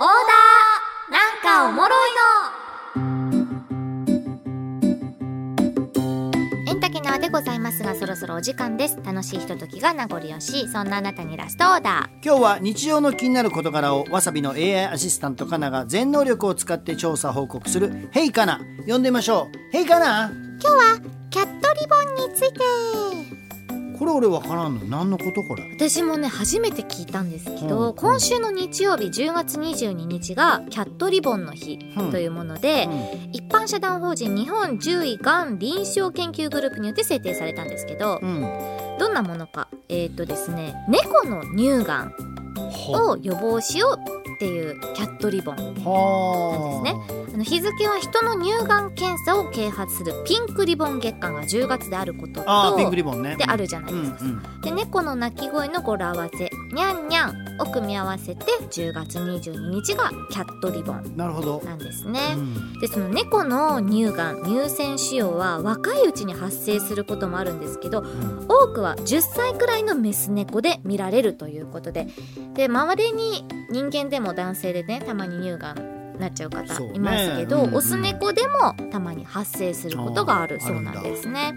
オーダーなんかおもろいのエンタケナーでございますが、そろそろお時間です。楽しいひとときが名残惜しい、そんなあなたにラストオーダー。今日は日常の気になる事柄をわさびの AI アシスタントカナが全能力を使って調査報告するヘイカナ、呼んでみましょう。ヘイカナ、今日はキャットリボンについて。これ俺わからんの、何のことこれ。私もね、初めて聞いたんですけど、今週の日曜日10月22日がキャットリボンの日というもので、一般社団法人日本獣医がん臨床研究グループによって制定されたんですけど、どんなものか、ですね、猫の乳がんを予防しようっていうキャットリボンなんですね。日付は人の乳がん検査を啓発するピンクリボン月間が10月であることと、ピンクリボンね、であるじゃないですか、で猫の鳴き声の語呂合わせニャンニャンを組み合わせて10月22日がキャットリボンなんですね。でその猫の乳がん、乳腺腫瘍は若いうちに発生することもあるんですけど、多くは10歳くらいのメス猫で見られるということで、周りに人間でも男性でね、たまに乳がんなっちゃう方いますけど、オス猫でもたまに発生することがあるそうなんですね。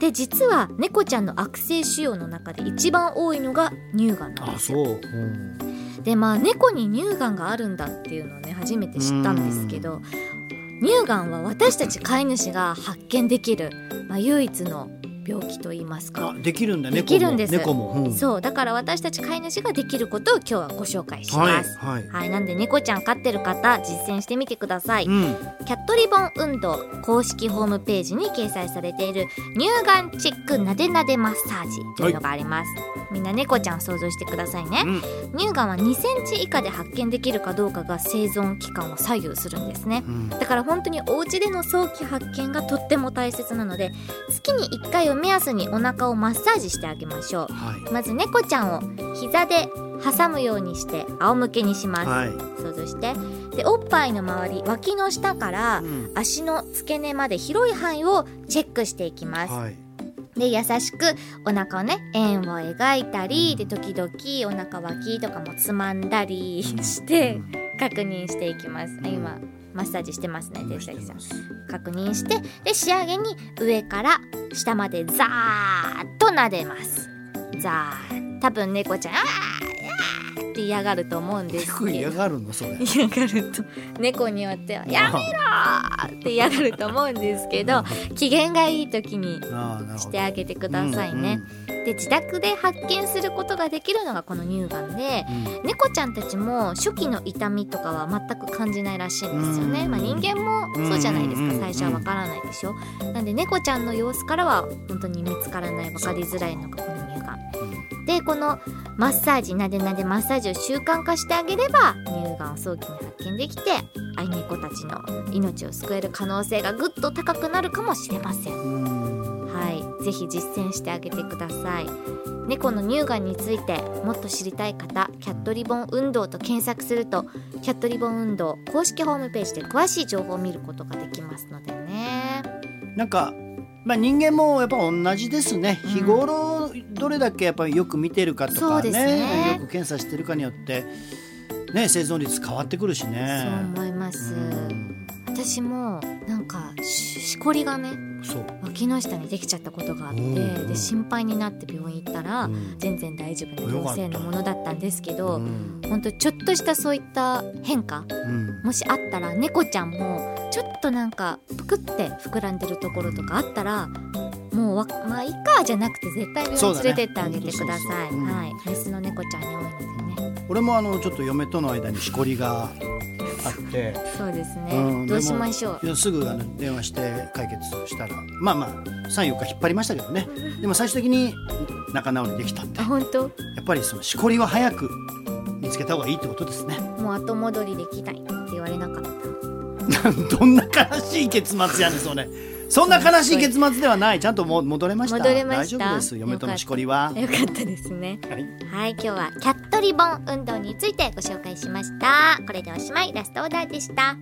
で実は猫ちゃんの悪性腫瘍の中で一番多いのが乳がんなんですよ。で猫に乳がんがあるんだっていうのをね、初めて知ったんですけど、乳がんは私たち飼い主が発見できる、唯一の病気と言いますか。できるんだね。できるんです。猫も。そう、だから私たち飼い主ができることを今日はご紹介します。はい、なんで猫ちゃん飼ってる方、実践してみてください。キャットリボン運動公式ホームページに掲載されている乳がんチェックなでなでマッサージというのがあります。みんな猫ちゃん想像してくださいね。乳がんは2センチ以下で発見できるかどうかが生存期間を左右するんですね。だから本当にお家での早期発見がとっても大切なので、月に1回を目安にお腹をマッサージしてあげましょう、まず猫ちゃんを膝で挟むようにして仰向けにします、想像して。でおっぱいの周り、脇の下から足の付け根まで広い範囲をチェックしていきます、で優しくお腹をね、円を描いたり、で時々お腹脇とかもつまんだりして確認していきます、今マッサージしてますね、手下さん確認して、で仕上げに上から下までザーッと撫でます。ザーッ、多分猫ちゃんあーあーって嫌がると思うんですけど。結構嫌がるのそれ。嫌がると猫によってはやめろって嫌がると思うんですけど機嫌がいい時にしてあげてくださいね。で自宅で発見することができるのがこの乳がんで、猫ちゃんたちも初期の痛みとかは全く感じないらしいんですよね、人間もそうじゃないですか、最初はわからないでしょ。なんで猫ちゃんの様子からは本当に見つからない、わかりづらいのがこの乳がんで、このマッサージ、なでなでマッサージを習慣化してあげれば乳がんを早期に発見できて、愛猫たちの命を救える可能性がぐっと高くなるかもしれません。ぜひ実践してあげてください。猫の乳がんについてもっと知りたい方、キャットリボン運動と検索するとキャットリボン運動公式ホームページで詳しい情報を見ることができますのでね。なんか、人間もやっぱ同じですね、日頃どれだけやっぱよく見てるかとか ね、よく検査してるかによって、生存率変わってくるしね。そう思います、私もなんかしこりがね、脇の下にできちゃったことがあって、で心配になって病院行ったら、全然大丈夫な良性のものだったんですけど、本当ちょっとしたそういった変化、もしあったら猫ちゃんもちょっとなんかぷくって膨らんでるところとかあったら、もうまあいいかじゃなくて絶対病院連れてってあげてください。メスの猫ちゃんに多いのでね。俺もちょっと嫁との間にしこりがあって、そうですね、どうしましょう。すぐ電話して解決したら、3、4日引っ張りましたけどね。でも最終的に仲直りできたんで。本当。やっぱりそのしこりは早く見つけた方がいいってことですね。もう後戻りできないって言われなかったどんな悲しい結末やんですよねそんな悲しい結末ではない。ちゃんと戻れました。大丈夫です。嫁とのしこりはよかったですね。はい、今日はキャットリボン運動についてご紹介しました。これでおしまい。ラストオーダーでした。